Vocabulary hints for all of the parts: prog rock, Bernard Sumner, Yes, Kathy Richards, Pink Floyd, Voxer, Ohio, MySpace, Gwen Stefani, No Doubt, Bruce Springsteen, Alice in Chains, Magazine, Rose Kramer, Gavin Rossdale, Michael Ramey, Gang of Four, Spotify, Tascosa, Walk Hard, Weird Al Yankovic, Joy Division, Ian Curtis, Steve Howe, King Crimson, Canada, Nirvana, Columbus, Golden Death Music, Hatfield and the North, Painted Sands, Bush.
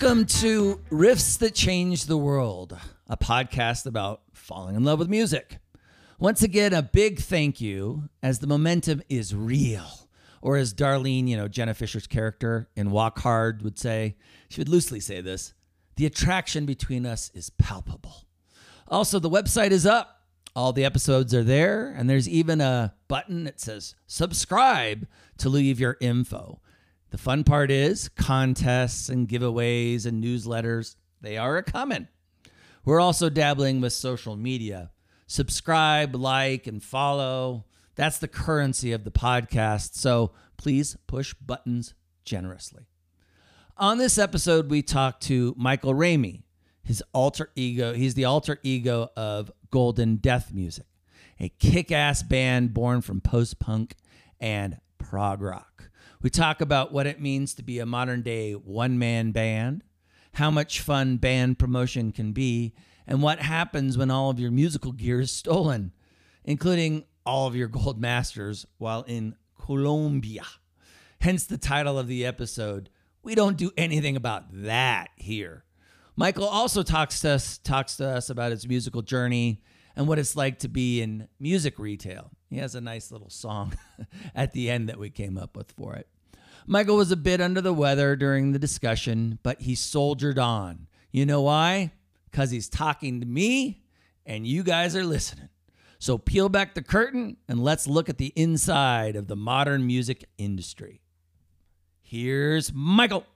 Welcome to Riffs That Changed the World, a podcast about falling in love with music. Once again, a big thank you, as the momentum is real. Or as Darlene, Jenna Fisher's character in Walk Hard would say, she would loosely say this, the attraction between us is palpable. Also, the website is up. All the episodes are there, and there's even a button that says subscribe to leave your info. The fun part is contests and giveaways and newsletters, they are a-coming. We're also dabbling with social media. Subscribe, like, and follow. That's the currency of the podcast, so please push buttons generously. On this episode, we talk to Michael Ramey, his alter ego. He's the alter ego of Golden Death Music, a kick-ass band born from post-punk and prog rock. We talk about what it means to be a modern-day one-man band, how much fun band promotion can be, and what happens when all of your musical gear is stolen, including all of your gold masters while in Colombia. Hence the title of the episode, We Don't Do Anything About That Here. Michael also talks to us about his musical journey and what it's like to be in music retail. He has a nice little song at the end that we came up with for it. Michael was a bit under the weather during the discussion, but he soldiered on. You know why? Because he's talking to me and you guys are listening. So peel back the curtain and let's look at the inside of the modern music industry. Here's Michael.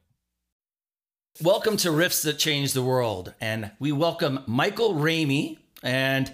Welcome to Riffs That Changed the World. And we welcome Michael Ramey. And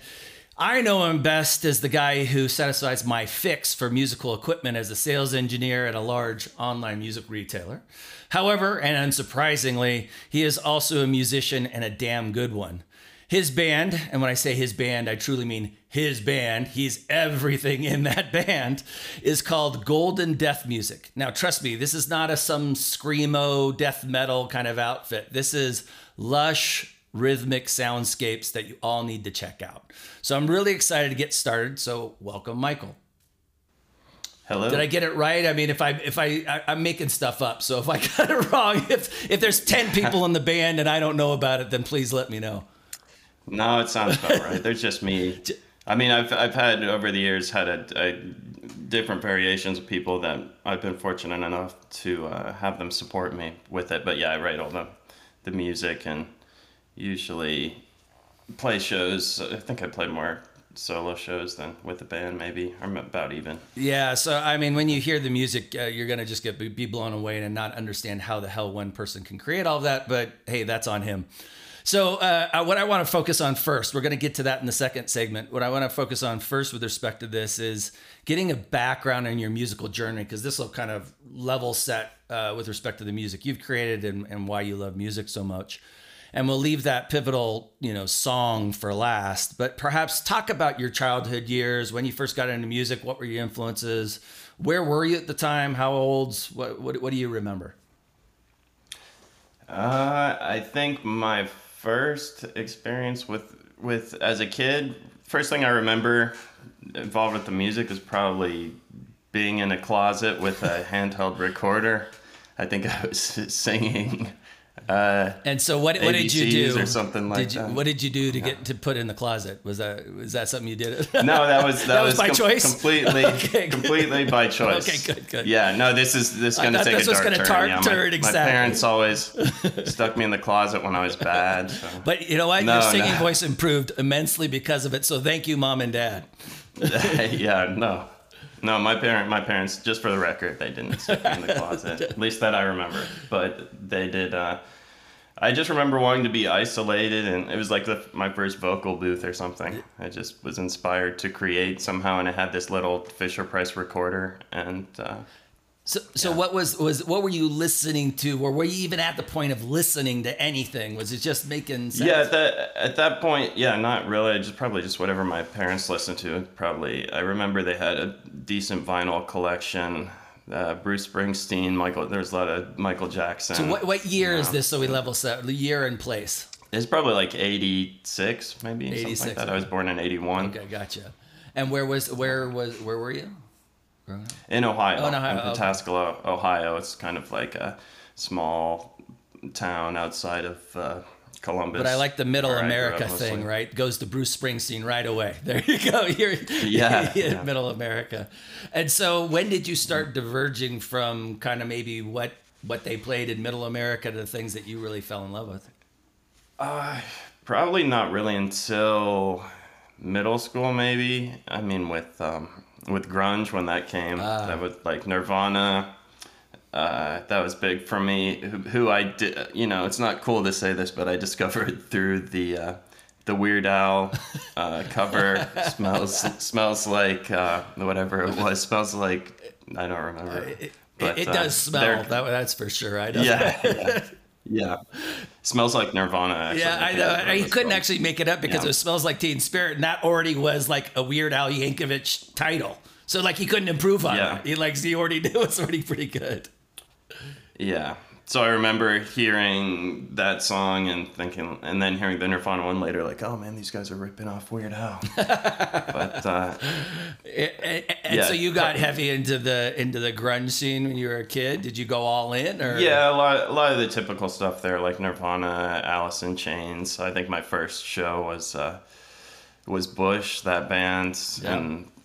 I know him best as the guy who satisfies my fix for musical equipment as a sales engineer at a large online music retailer. However, and unsurprisingly, he is also a musician and a damn good one. His band, and when I say his band, I truly mean his band, he's everything in that band, is called Golden Death Music. Now, trust me, this is not some screamo death metal kind of outfit. This is lush, rhythmic soundscapes that you all need to check out. So I'm really excited to get started. So welcome, Michael. Hello. Did I get it right? I mean, I'm making stuff up. So if I got it wrong, if there's 10 people in the band and I don't know about it, then please let me know. No, it sounds about right. There's just me. I mean, I've had over the years had a different variations of people that I've been fortunate enough to have them support me with it. But yeah, I write all the music and usually play shows. I think I play more solo shows than with the band, maybe. I'm about even. Yeah, so I mean, when you hear the music, you're going to just be blown away and not understand how the hell one person can create all of that, but hey, that's on him. So what I want to focus on first, we're going to get to that in the second segment. What I want to focus on first with respect to this is getting a background on your musical journey, because this will kind of level set with respect to the music you've created and why you love music so much. And we'll leave that pivotal, song for last, but perhaps talk about your childhood years, when you first got into music, what were your influences, where were you at the time, how old, what do you remember? I think my first experience with as a kid, first thing I remember involved with the music is probably being in a closet with a handheld recorder. I think I was singing and so what did you do or something like that? What did you do to get to put in the closet? Was that something you did? No, that was by choice. Completely, okay, completely by choice. Okay, good. Yeah, no, this is going to take a dark turn. Yeah, my parents always stuck me in the closet when I was bad. So. But you know what? Your singing voice improved immensely because of it. So thank you, Mom and Dad. Yeah, no, my parents. Just for the record, they didn't stick me in the closet. At least that I remember. But they did. I just remember wanting to be isolated, and it was like my first vocal booth or something. I just was inspired to create somehow, and I had this little Fisher-Price recorder. And so, what were you listening to, or were you even at the point of listening to anything? Was it just making sense? Yeah, at that point, yeah, not really. Just probably just whatever my parents listened to. Probably, I remember they had a decent vinyl collection. Bruce Springsteen, there's a lot of Michael Jackson. So what year is this? So we level set the year and place. It's probably like 86, maybe 86, something like that. I was born in 81. Okay, gotcha. And where were you? In Ohio. In Tascosa, Ohio. It's kind of like a small town outside of Columbus. But I like the middle America thing, right? Goes to Bruce Springsteen right away. There you go. You're middle America. And so when did you start diverging from kind of maybe what they played in middle America to the things that you really fell in love with? Probably not really until middle school, maybe. I mean, with grunge, when that came, that was like Nirvana. That was big for me. Who I did, you know, it's not cool to say this, but I discovered through the Weird Al cover. smells like whatever it was. Smells like, I don't remember. But it does smell. That's for sure. I don't. Yeah. Smells like Nirvana, actually. Yeah, I know. You couldn't actually make it up because it smells like Teen Spirit, and that already was like a Weird Al Yankovic title. So like he couldn't improve on it. He already knew it's already pretty good. Yeah. So I remember hearing that song and thinking, and then hearing the Nirvana one later, like, oh man, these guys are ripping off Weird Al. But so you got heavy into the grunge scene when you were a kid. Did you go all in? Or? Yeah, a lot of the typical stuff there, like Nirvana, Alice in Chains. I think my first show was Bush, that band,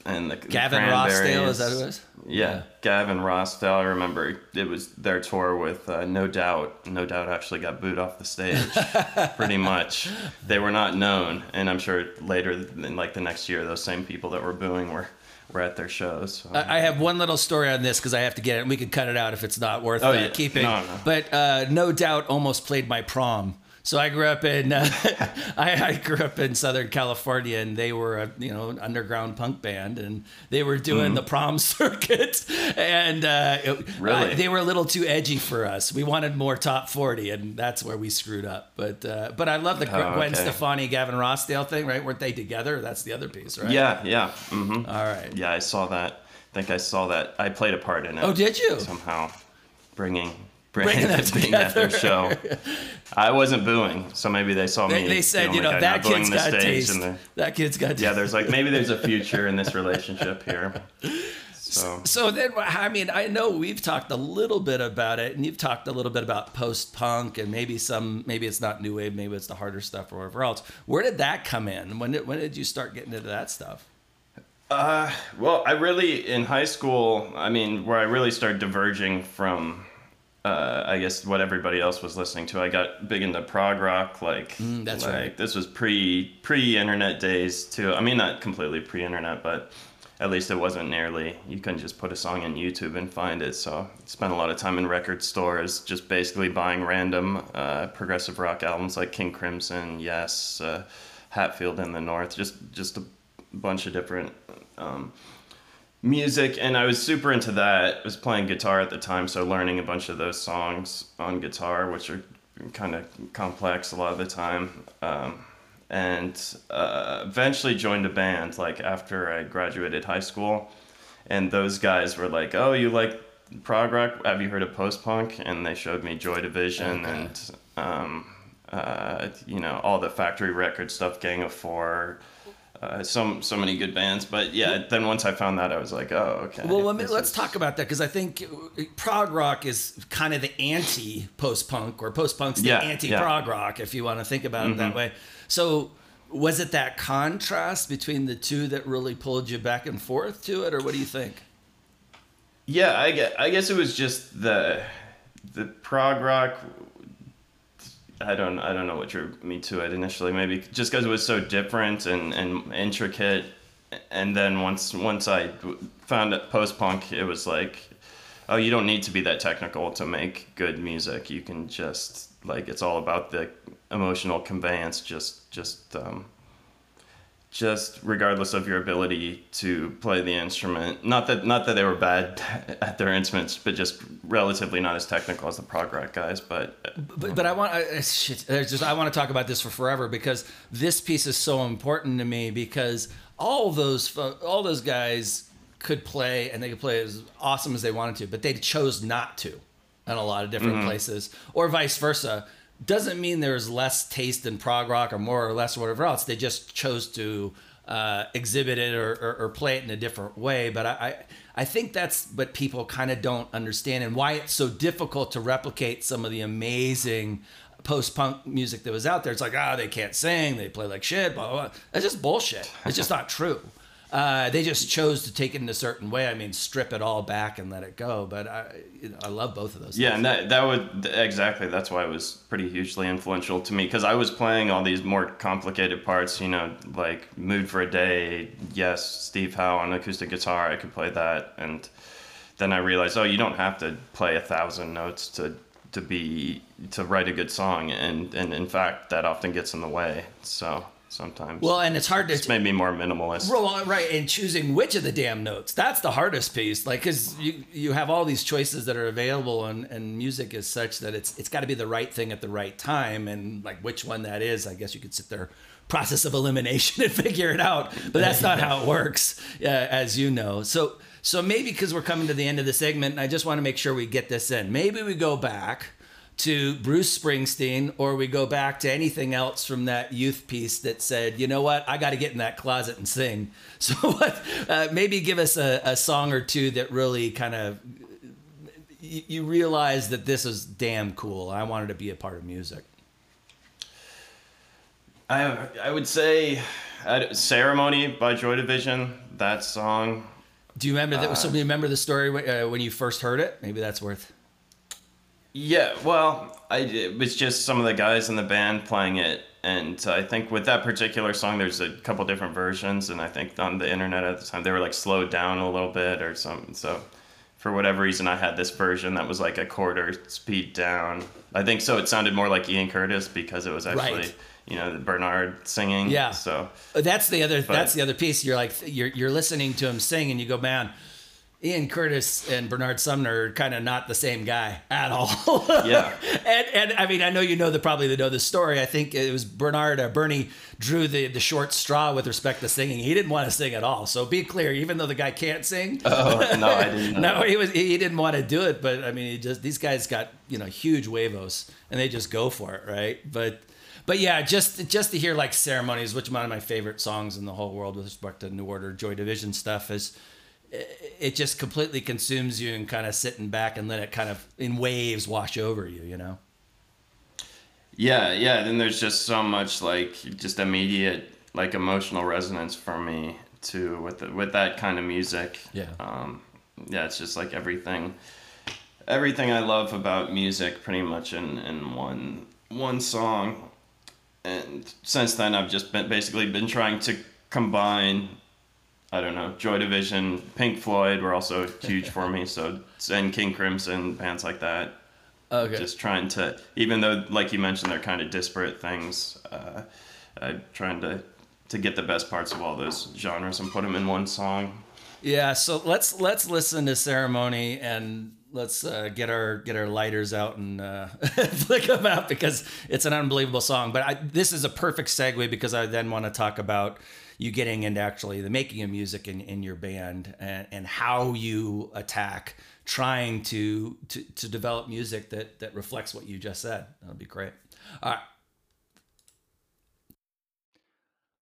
and the Gavin Rossdale, is that who it was? Yeah, Gavin Rossdale. I remember it was their tour with No Doubt. No Doubt actually got booed off the stage, pretty much. They were not known, and I'm sure later, in like the next year, those same people that were booing were at their shows. So. I have one little story on this because I have to get it. We could cut it out if it's not worth keeping. No. But No Doubt almost played my prom. So I grew up in Southern California, and they were an underground punk band, and they were doing the prom circuit, and they were a little too edgy for us. We wanted more top 40, and that's where we screwed up. But I love the Gwen Stefani, Gavin Rossdale thing, right? Weren't they together? That's the other piece, right? Yeah. Mm-hmm. All right. Yeah, I saw that. I think I saw that. I played a part in it. Oh, did you? Somehow, bringing that being at their show. I wasn't booing, so maybe they saw me. They said, that kid's got taste. That kid's got taste. Yeah, there's a future in this relationship here. So then, I mean, I know we've talked a little bit about it, and you've talked a little bit about post-punk, and maybe it's not new wave, maybe it's the harder stuff or whatever else. Where did that come in? When did you start getting into that stuff? Well, in high school, I mean, where I really started diverging from... I guess what everybody else was listening to. I got big into prog rock, right. This was pre-internet days too. I mean, not completely pre-internet, but at least it wasn't nearly. You couldn't just put a song on YouTube and find it. So I spent a lot of time in record stores, just basically buying random progressive rock albums like King Crimson, Yes, Hatfield and the North, just a bunch of different. Music, and I was super into that. I was playing guitar at the time, so learning a bunch of those songs on guitar, which are kind of complex a lot of the time. And eventually joined a band, after I graduated high school. And those guys were like, oh, you like prog rock? Have you heard of post-punk? And they showed me Joy Division and, all the factory record stuff, Gang of Four. So many good bands, but then once I found that, I was like, oh, okay. Well, let's talk about that, because I think prog rock is kind of the anti-post-punk, or post-punk's the anti-prog rock, if you want to think about it that way. So was it that contrast between the two that really pulled you back and forth to it, or what do you think? Yeah, I guess it was just the prog rock... I don't know what drew me to it initially. Maybe just because it was so different and intricate, and then once I found post-punk, it was like, oh, you don't need to be that technical to make good music. You can just it's all about the emotional conveyance. Just regardless of your ability to play the instrument. Not that they were bad at their instruments, but just relatively not as technical as the prog rock guys. But I want to talk about this for forever, because this piece is so important to me, because all those guys could play, and they could play as awesome as they wanted to, but they chose not to in a lot of different places, or vice versa. doesn't mean there's less taste in prog rock or more or less or whatever else. They just chose to exhibit it or play it in a different way. But I think that's what people kind of don't understand, and why it's so difficult to replicate some of the amazing post-punk music that was out there. It's like, oh, they can't sing, they play like shit, blah, blah, blah. That's just bullshit. It's just not true. They just chose to take it in a certain way. I mean, strip it all back and let it go. But I love both of those. Yeah, things. And that that's why it was pretty hugely influential to me, because I was playing all these more complicated parts, you know, like "Mood for a Day," Yes, Steve Howe on acoustic guitar. I could play that, and then I realized, oh, you don't have to play 1,000 notes to write a good song, and in fact, that often gets in the way. So. Sometimes. Well, and it's hard to... It's made me more minimalist. Well, right, and choosing which of the damn notes. That's the hardest piece, like, because you have all these choices that are available, and music is such that it's got to be the right thing at the right time, and, like, which one that is, I guess you could sit there, process of elimination, and figure it out, but that's not how it works, as you know. So maybe because we're coming to the end of the segment, and I just want to make sure we get this in, maybe we go back to Bruce Springsteen, or we go back to anything else from that youth piece that said, you know what, I got to get in that closet and sing. So maybe give us a song or two that really kind of, you realize that this is damn cool. I wanted to be a part of music. I would say Ceremony by Joy Division, that song. Do you remember that? So do you remember the story when you first heard it? Maybe that's worth... Yeah, well, it was just some of the guys in the band playing it, and I think with that particular song, there's a couple different versions, and I think on the internet at the time, they were like slowed down a little bit or something, so for whatever reason, I had this version that was like a quarter speed down. I think so it sounded more like Ian Curtis because it was actually... Right. You know, Bernard singing. Yeah. So that's the other piece. You're like, you're listening to him sing, and you go, man... Ian Curtis and Bernard Sumner are kind of not the same guy at all. Yeah. And I mean, I know you know the story. I think it was Bernie drew the short straw with respect to singing. He didn't want to sing at all. So be clear, even though the guy can't sing. Oh, no, I didn't know. No, he didn't want to do it. But I mean, these guys got, you know, huge huevos, and they just go for it, right? But yeah, just to hear like Ceremonies, which one of my favorite songs in the whole world with respect to New Order, Joy Division stuff is... It just completely consumes you, and kind of sitting back and let it kind of in waves wash over you, you know? Yeah. Then there's just so much like just immediate, like emotional resonance for me too with that kind of music. Yeah. It's just like everything I love about music pretty much in one song. And since then I've just been trying to combine, I don't know, Joy Division, Pink Floyd were also huge for me. So, and King Crimson, bands like that. Okay. Just trying to, even though, like you mentioned, they're kind of disparate things, I'm trying to get the best parts of all those genres and put them in one song. Yeah. So let's listen to Ceremony, and let's get our lighters out and flick them out, because it's an unbelievable song. But this is a perfect segue, because I then want to talk about you getting into actually the making of music in your band, and how you attack trying to develop music that reflects what you just said. That'll be great. All right.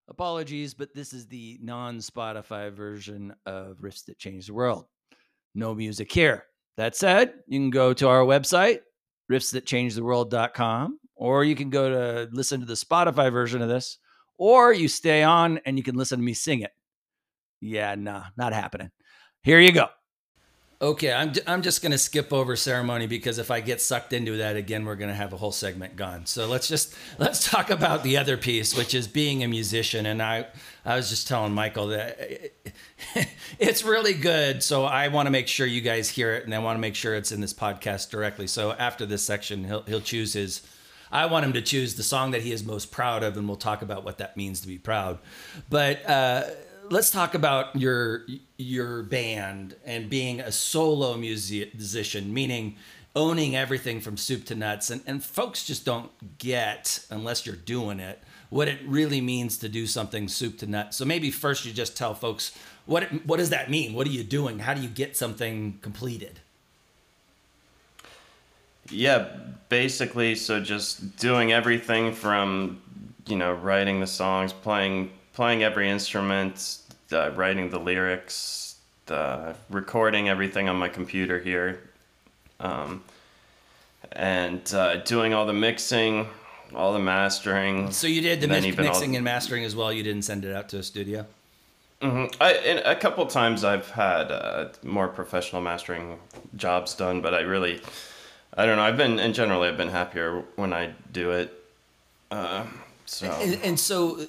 Apologies, but this is the non-Spotify version of Riffs That Changed the World. No music here. That said, you can go to our website, riffsthatchangetheworld.com, or you can go to listen to the Spotify version of this, or you stay on and you can listen to me sing it. Yeah, nah, not happening. Here you go. Okay, I'm just going to skip over Ceremony, because if I get sucked into that again, we're going to have a whole segment gone. So let's talk about the other piece, which is being a musician. And I was just telling Michael that it's really good. So I want to make sure you guys hear it, and I want to make sure it's in this podcast directly. So after this section, he'll choose his... I want him to choose the song that he is most proud of, and we'll talk about what that means to be proud. But let's talk about your band and being a solo musician, meaning owning everything from soup to nuts. And folks just don't get, unless you're doing it, what it really means to do something soup to nuts. So maybe first you just tell folks, what does that mean? What are you doing? How do you get something completed? Yeah, basically, so just doing everything from, you know, writing the songs, playing every instrument, writing the lyrics, recording everything on my computer here, and doing all the mixing, all the mastering. So you did the mixing and mastering as well? You didn't send it out to a studio? Mm-hmm. A couple times I've had more professional mastering jobs done, but I don't know. I've been happier when I do it. So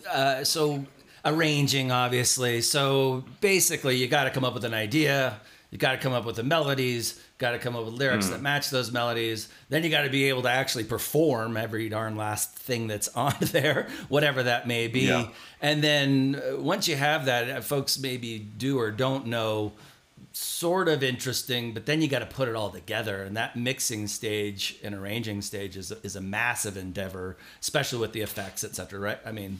arranging, obviously. So basically, you got to come up with an idea. You got to come up with the melodies. Got to come up with lyrics that match those melodies. Then you got to be able to actually perform every darn last thing that's on there, whatever that may be. Yeah. And then once you have that, folks maybe do or don't know, sort of interesting, but then you got to put it all together. And that mixing stage and arranging stage is a massive endeavor, especially with the effects, et cetera, right? I mean...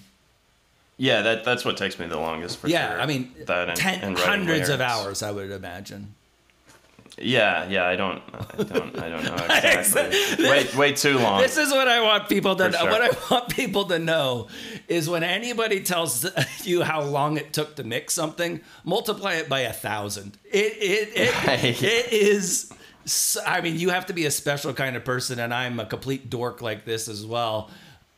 Yeah, that's what takes me the longest for sure. Yeah, I mean, hundreds of hours, I would imagine. Yeah, I don't know exactly. Way too long. This is what I want people to know. Sure. What I want people to know is when anybody tells you how long it took to mix something, multiply it by 1,000. It is. I mean, you have to be a special kind of person, and I'm a complete dork like this as well.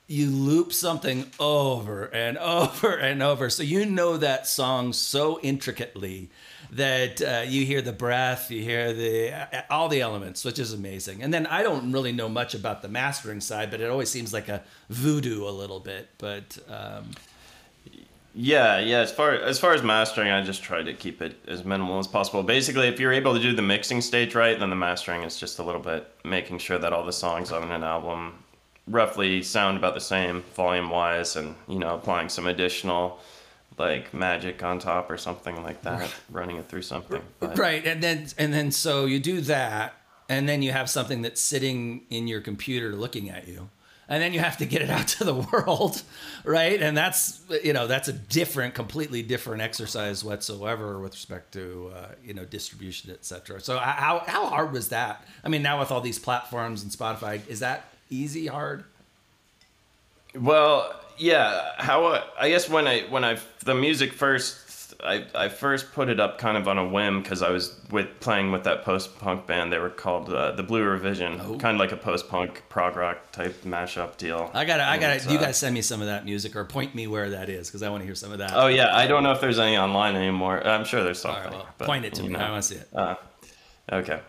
You loop something over and over and over. So you know that song so intricately that you hear the breath, you hear all the elements, which is amazing. And then I don't really know much about the mastering side, but it always seems like a voodoo a little bit. But yeah. As far as mastering, I just try to keep it as minimal as possible. Basically, if you're able to do the mixing stage right, then the mastering is just a little bit making sure that all the songs on an album roughly sound about the same volume wise, and you know, applying some additional like magic on top or something like that, right. Running it through something. But. Right, and then so you do that, and then you have something that's sitting in your computer looking at you, and then you have to get it out to the world, right? And that's, you know, that's a completely different exercise whatsoever with respect to you know, distribution, etc. So how hard was that? I mean, now with all these platforms and Spotify, is that easy, hard? Well, yeah. I guess when the music first put it up kind of on a whim because I was playing with that post-punk band. They were called The Blue Revision, kind of like a post-punk prog rock type mashup deal. You gotta send me some of that music or point me where that is because I want to hear some of that. Oh yeah, I don't know if there's any online anymore. I'm sure there's something. Right, well, point it to me. Know. I want to see it. Okay.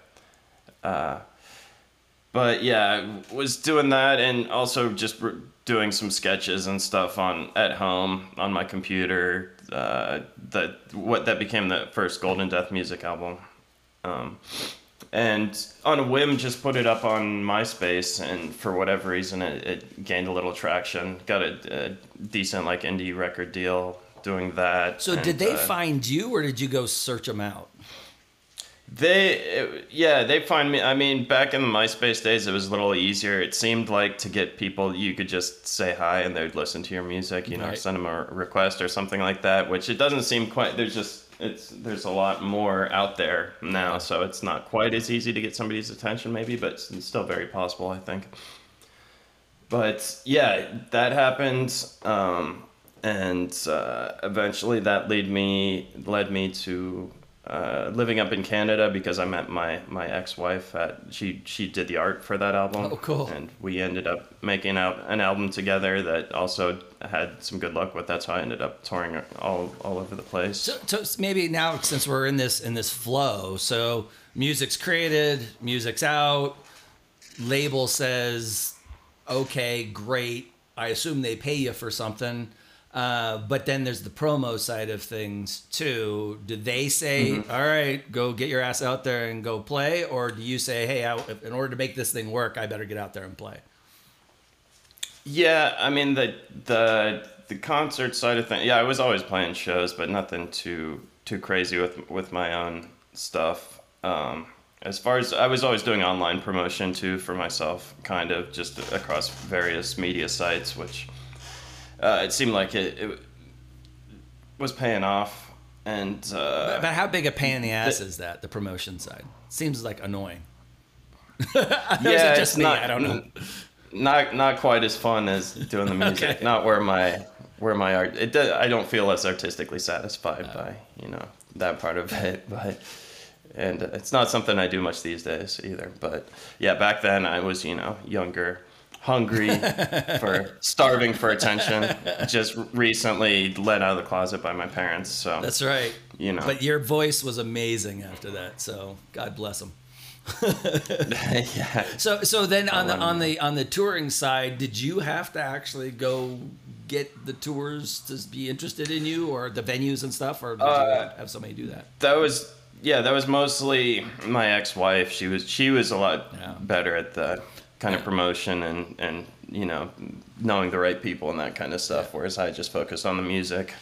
But yeah, I was doing that and also just doing some sketches and stuff at home on my computer. That became the first Golden Death Music album, and on a whim just put it up on MySpace, and for whatever reason it gained a little traction. Got a decent like indie record deal doing that. So did they find you, or did you go search them out? They find me. I mean, back in the MySpace days, it was a little easier. It seemed like to get people, you could just say hi and they'd listen to your music, you know, send them a request or something like that, which it doesn't seem quite, there's a lot more out there now. So it's not quite as easy to get somebody's attention maybe, but it's still very possible, I think. But yeah, that happened. And eventually that led me to living up in Canada because I met my ex-wife. She did the art for that album. Oh, cool. And we ended up making out an album together that also had some good luck with. That's how I ended up touring all over the place. So maybe now, since we're in this flow, so music's created, music's out, label says, okay, great. I assume they pay you for something. But then there's the promo side of things too. Do they say, all right, go get your ass out there and go play? Or do you say, hey, in order to make this thing work, I better get out there and play? Yeah. I mean, the concert side of things. Yeah. I was always playing shows, but nothing too crazy with my own stuff. As far as, I was always doing online promotion too for myself, kind of just across various media sites, which, it seemed like it was paying off, and but how big a pain in the ass is that, the promotion side? Seems like annoying. Or is it just me? I don't know. Not quite as fun as doing the music. Okay. Not where my art. I don't feel as artistically satisfied by that part of it, but. And it's not something I do much these days either. But yeah, back then I was, younger, hungry, starving for attention. Just recently let out of the closet by my parents. So that's right. But your voice was amazing after that. So God bless them. Yeah. So then on the touring side, did you have to actually go get the tours to be interested in you, or the venues and stuff, or did you have somebody do that? That was mostly my ex-wife. She was a lot better at the kind of promotion and knowing the right people and that kind of stuff, whereas I just focused on the music.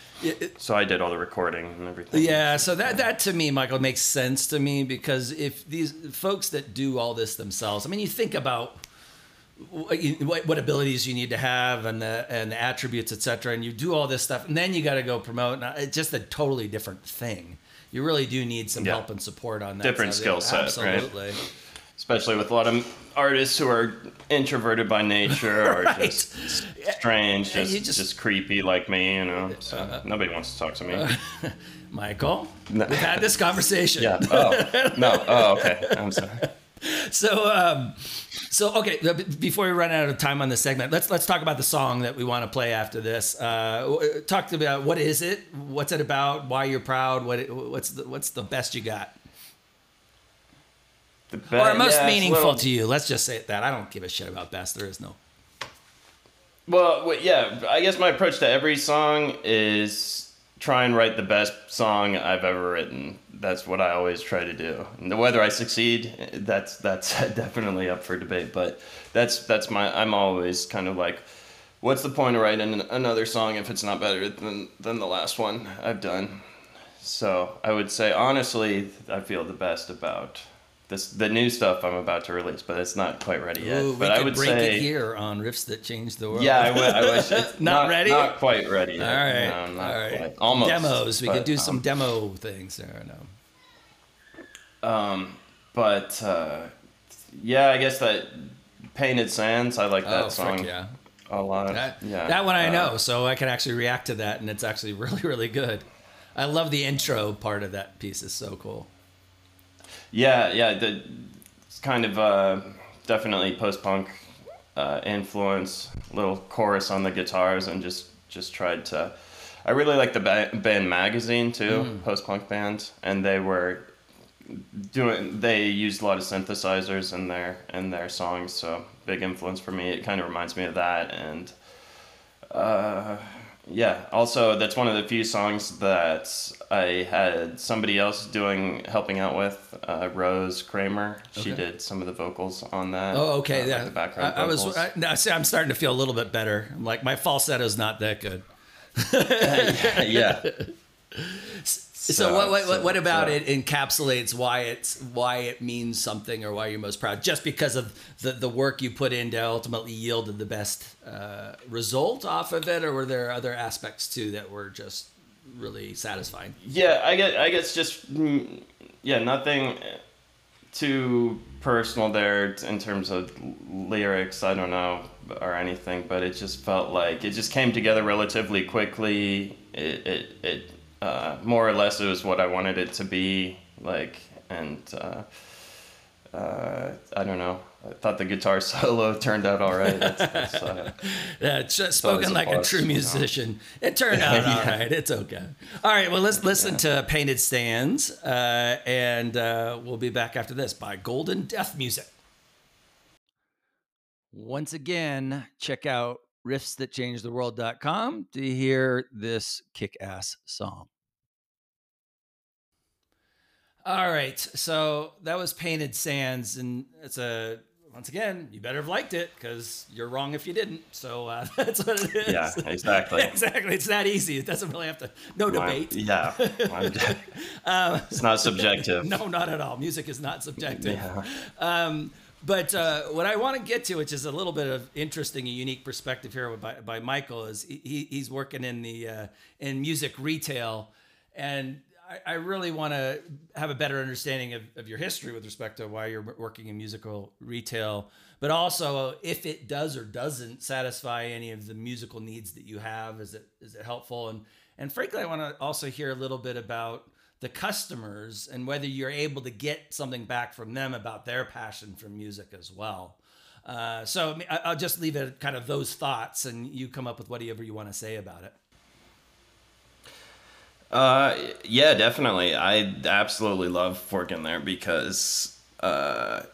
So I did all the recording and everything. Yeah, so that to me, Michael, makes sense to me, because if these folks that do all this themselves, I mean, you think about what abilities you need to have and the attributes, et cetera, and you do all this stuff, and then you got to go promote. And it's just a totally different thing. You really do need some help and support on that. Different skill set, absolutely. Right? Especially with a lot of artists who are introverted by nature or right. just strange, just creepy like me, So nobody wants to talk to me. Michael, we've had this conversation. Yeah. Oh no. Oh, okay. I'm sorry. So okay. Before we run out of time on this segment, let's talk about the song that we want to play after this. Talk about what is it, what's it about, why you're proud, what's the best you got, meaningful to you. Let's just say that. I don't give a shit about best. There is no. Well, yeah. I guess my approach to every song is try and write the best song I've ever written. That's what I always try to do. And whether I succeed, that's definitely up for debate. But I'm always kind of like, what's the point of writing another song if it's not better than the last one I've done? So I would say, honestly, I feel the best about this, the new stuff I'm about to release, but it's not quite ready yet. Ooh, but I would break say it here on Riffs That Changed the World. Yeah, I wish. It's not ready. Not quite ready yet. All right. No, not quite. Almost. Demos. We could do some demo things there. No. I guess that Painted Sands. I like that song. Frick, yeah. A lot. That one I know, so I can actually react to that, and it's actually really, really good. I love the intro part of that piece. It's so cool. It's kind of definitely post-punk influence, little chorus on the guitars, and just tried to... I really like the band Magazine, too, post-punk band, and they were they used a lot of synthesizers in their songs, so big influence for me. It kind of reminds me of that, and... also, that's one of the few songs that I had somebody else helping out with, Rose Kramer. Okay. She did some of the vocals on that. Oh, okay. Yeah. Like the background vocals. I'm starting to feel a little bit better. I'm like, my falsetto's not that good. So what about it encapsulates why it means something, or why you're most proud, just because of the work you put in to ultimately yield the best result off of it, or were there other aspects too that were just really satisfying? Yeah, I guess nothing too personal there in terms of lyrics. I don't know or anything, but it just felt like it just came together relatively quickly. More or less it was what I wanted it to be like, and I don't know. I thought the guitar solo turned out all right. Spoken like a true musician. It turned out all right. It's okay. All right, well, let's listen to Painted Sands, and we'll be back after this by Golden Death Music. Once again, check out riffsthatchangedtheworld.com to hear this kick-ass song. All right, so that was Painted Sands, and it's once again, you better have liked it, because you're wrong if you didn't. So that's what it is. Yeah, exactly. It's that easy. It doesn't really have to, debate. Yeah. It's not subjective. No, not at all. Music is not subjective. Yeah. But what I want to get to, which is a little bit of interesting and unique perspective here by Michael, is he's working in music retail, and I really want to have a better understanding of your history with respect to why you're working in musical retail, but also if it does or doesn't satisfy any of the musical needs that you have, is it helpful? And frankly, I want to also hear a little bit about the customers and whether you're able to get something back from them about their passion for music as well. So I'll just leave it kind of those thoughts and you come up with whatever you want to say about it. Yeah, definitely. I absolutely love working there because I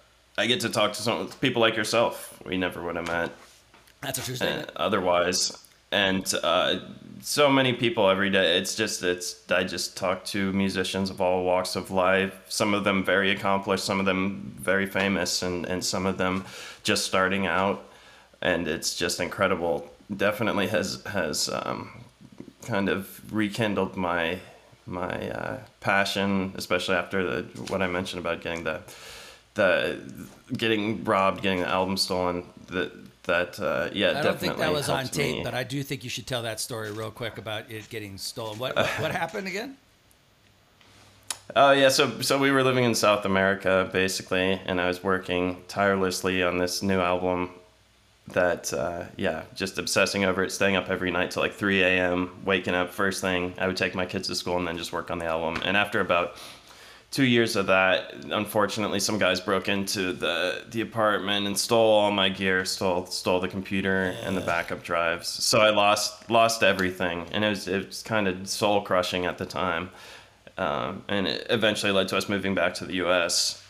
get to talk to some people like yourself we never would have met. That's a true statement. Otherwise, and so many people every day. I just talk to musicians of all walks of life. Some of them very accomplished, some of them very famous, and some of them just starting out. And it's just incredible. Definitely has kind of rekindled my passion, especially after what I mentioned about getting getting the album stolen. I don't think that was on tape, but I do think you should tell that story real quick about it getting stolen. What happened again? So we were living in South America basically, and I was working tirelessly on this new album. Just obsessing over it, staying up every night till like 3 a.m., waking up first thing. I would take my kids to school and then just work on the album. And after about 2 years of that, unfortunately, some guys broke into the apartment and stole all my gear, stole the computer and the backup drives. So I lost everything, and it was kind of soul crushing at the time. And it eventually led to us moving back to the U.S.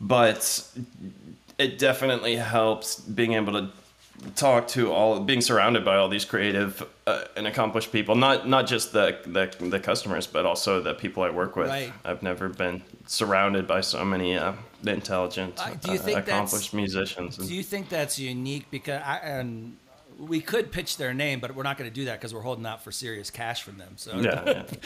But it definitely helps being able to talk to being surrounded by all these creative and accomplished people, not just the customers, but also the people I work with. Right. I've never been surrounded by so many intelligent, accomplished musicians. Do you think that's unique? Because we could pitch their name, but we're not going to do that because we're holding out for serious cash from them. So exactly.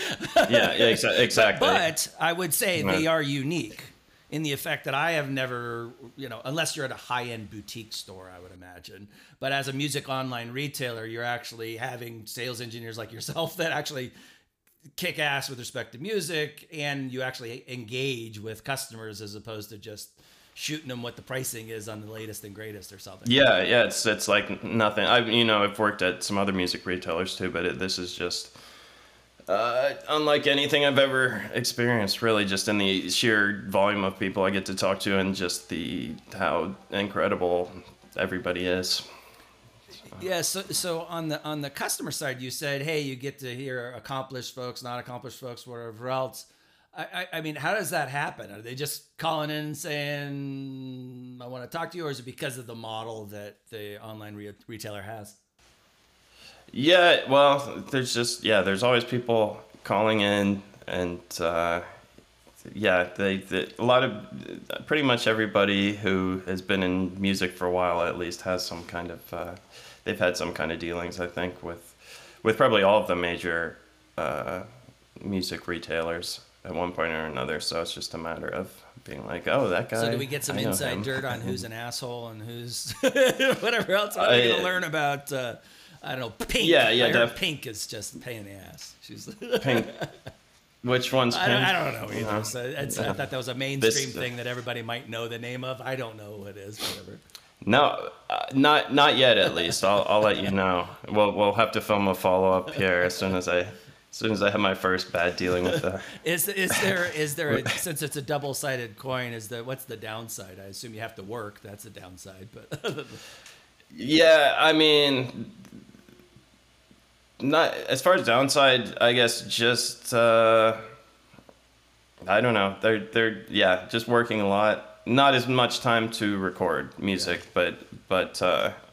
But I would say they are unique. In the effect that I have never, unless you're at a high-end boutique store, I would imagine. But as a music online retailer, you're actually having sales engineers like yourself that actually kick ass with respect to music, and you actually engage with customers as opposed to just shooting them what the pricing is on the latest and greatest or something. Yeah, it's like nothing. I've worked at some other music retailers too, but this is just unlike anything I've ever experienced, really, just in the sheer volume of people I get to talk to and just how incredible everybody is. Yeah. So on the customer side, you said, hey, you get to hear accomplished folks, not accomplished folks, whatever else. I mean, how does that happen? Are they just calling in and saying, I want to talk to you, or is it because of the model that the online retailer has? Yeah, well, there's always people calling in, and a lot of, pretty much everybody who has been in music for a while at least has some kind of, they've had some kind of dealings, I think, with probably all of the major music retailers at one point or another. So it's just a matter of being like, oh, that guy. So do we get some inside dirt on who's an asshole and who's whatever else? I'm going to learn about... I don't know, Pink. Yeah, Pink is just a pain in the ass. She's Pink. Which one's Pink? I don't know either. Uh-huh. So I thought that was a mainstream thing that everybody might know the name of. I don't know what it is, whatever. No, not yet. At least I'll let you know. We'll have to film a follow up here as soon as I have my first bad dealing with that. Is there since it's a double sided coin? What's the downside? I assume you have to work. That's the downside, but. Yeah, I mean, not as far as downside, I guess, just I don't know. They're just working a lot, not as much time to record music, but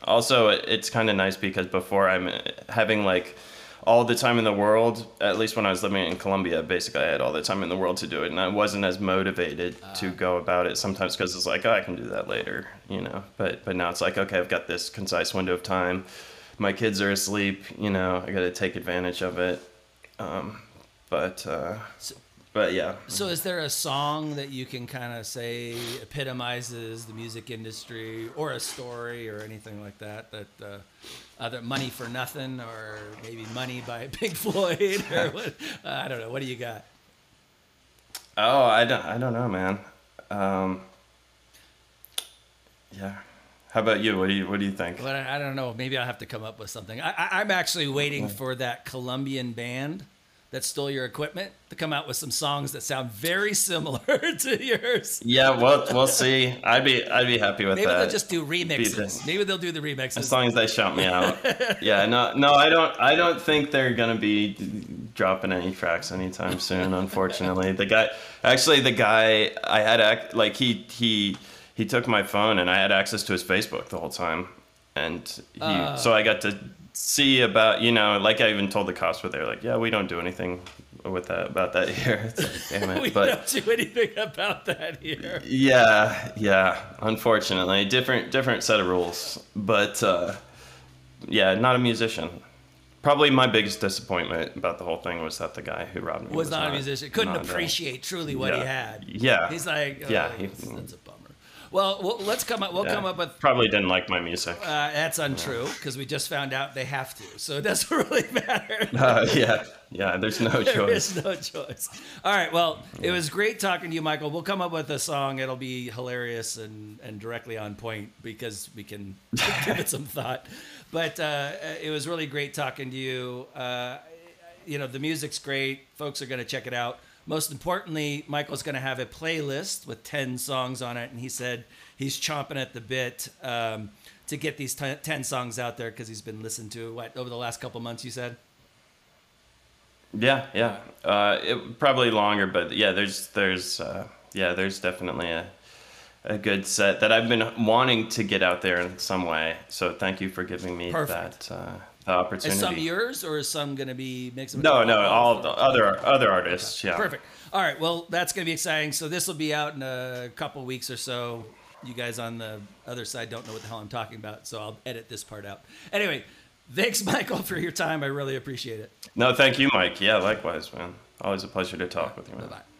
also it's kind of nice because before I'm having like all the time in the world, at least when I was living in Colombia, basically I had all the time in the world to do it, and I wasn't as motivated to go about it sometimes because it's like, oh, I can do that later, but now it's like, okay, I've got this concise window of time. My kids are asleep, I got to take advantage of it. But But yeah. So is there a song that you can kind of say epitomizes the music industry, or a story or anything like that? That either Money for Nothing or maybe Money by Pink Floyd or what? I don't know. What do you got? Oh, I don't know, man. Yeah. How about you? What do you think? Well, I don't know. Maybe I'll have to come up with something. I'm actually waiting for that Colombian band that stole your equipment to come out with some songs that sound very similar to yours. Yeah, we'll see. I'd be happy with that. Maybe they'll just do remixes. Maybe they'll do the remixes as long as they shout me out. Yeah, no, I don't think they're gonna be dropping any tracks anytime soon. Unfortunately, the guy I had, like, he took my phone and I had access to his Facebook the whole time, and so I got to see about, you know, like, I even told the cops, but they're like, yeah, we don't do anything with that about that here. It's like, damn it. We don't do anything about that here. Yeah, unfortunately, different set of rules, but yeah, not a musician. Probably my biggest disappointment about the whole thing was that the guy who robbed me was not a musician. Couldn't appreciate truly what he had. Yeah, he's like, oh, yeah, that's a bummer. Well, let's come up. We'll come up with. Probably didn't like my music. That's untrue, because we just found out they have to, so it doesn't really matter. Yeah. There's no choice. There is no choice. All right. Well, it was great talking to you, Michael. We'll come up with a song. It'll be hilarious and directly on point, because we can give it some thought. But it was really great talking to you. You know, the music's great. Folks are going to check it out. Most importantly, Michael's going to have a playlist with 10 songs on it, and he said he's chomping at the bit to get these 10 songs out there, because he's been listened to, what, over the last couple months, you said? Yeah. Probably longer, but yeah, there's definitely a good set that I've been wanting to get out there in some way. So thank you for giving me that opportunity. Is some yours, or is some going to be mixed? No, all the other artists. Okay. Yeah. Perfect. All right. Well, that's going to be exciting. So this will be out in a couple weeks or so. You guys on the other side don't know what the hell I'm talking about, so I'll edit this part out. Anyway, thanks, Michael, for your time. I really appreciate it. No, thank you, Mike. Yeah, likewise, man. Always a pleasure to talk with you, man. Bye-bye.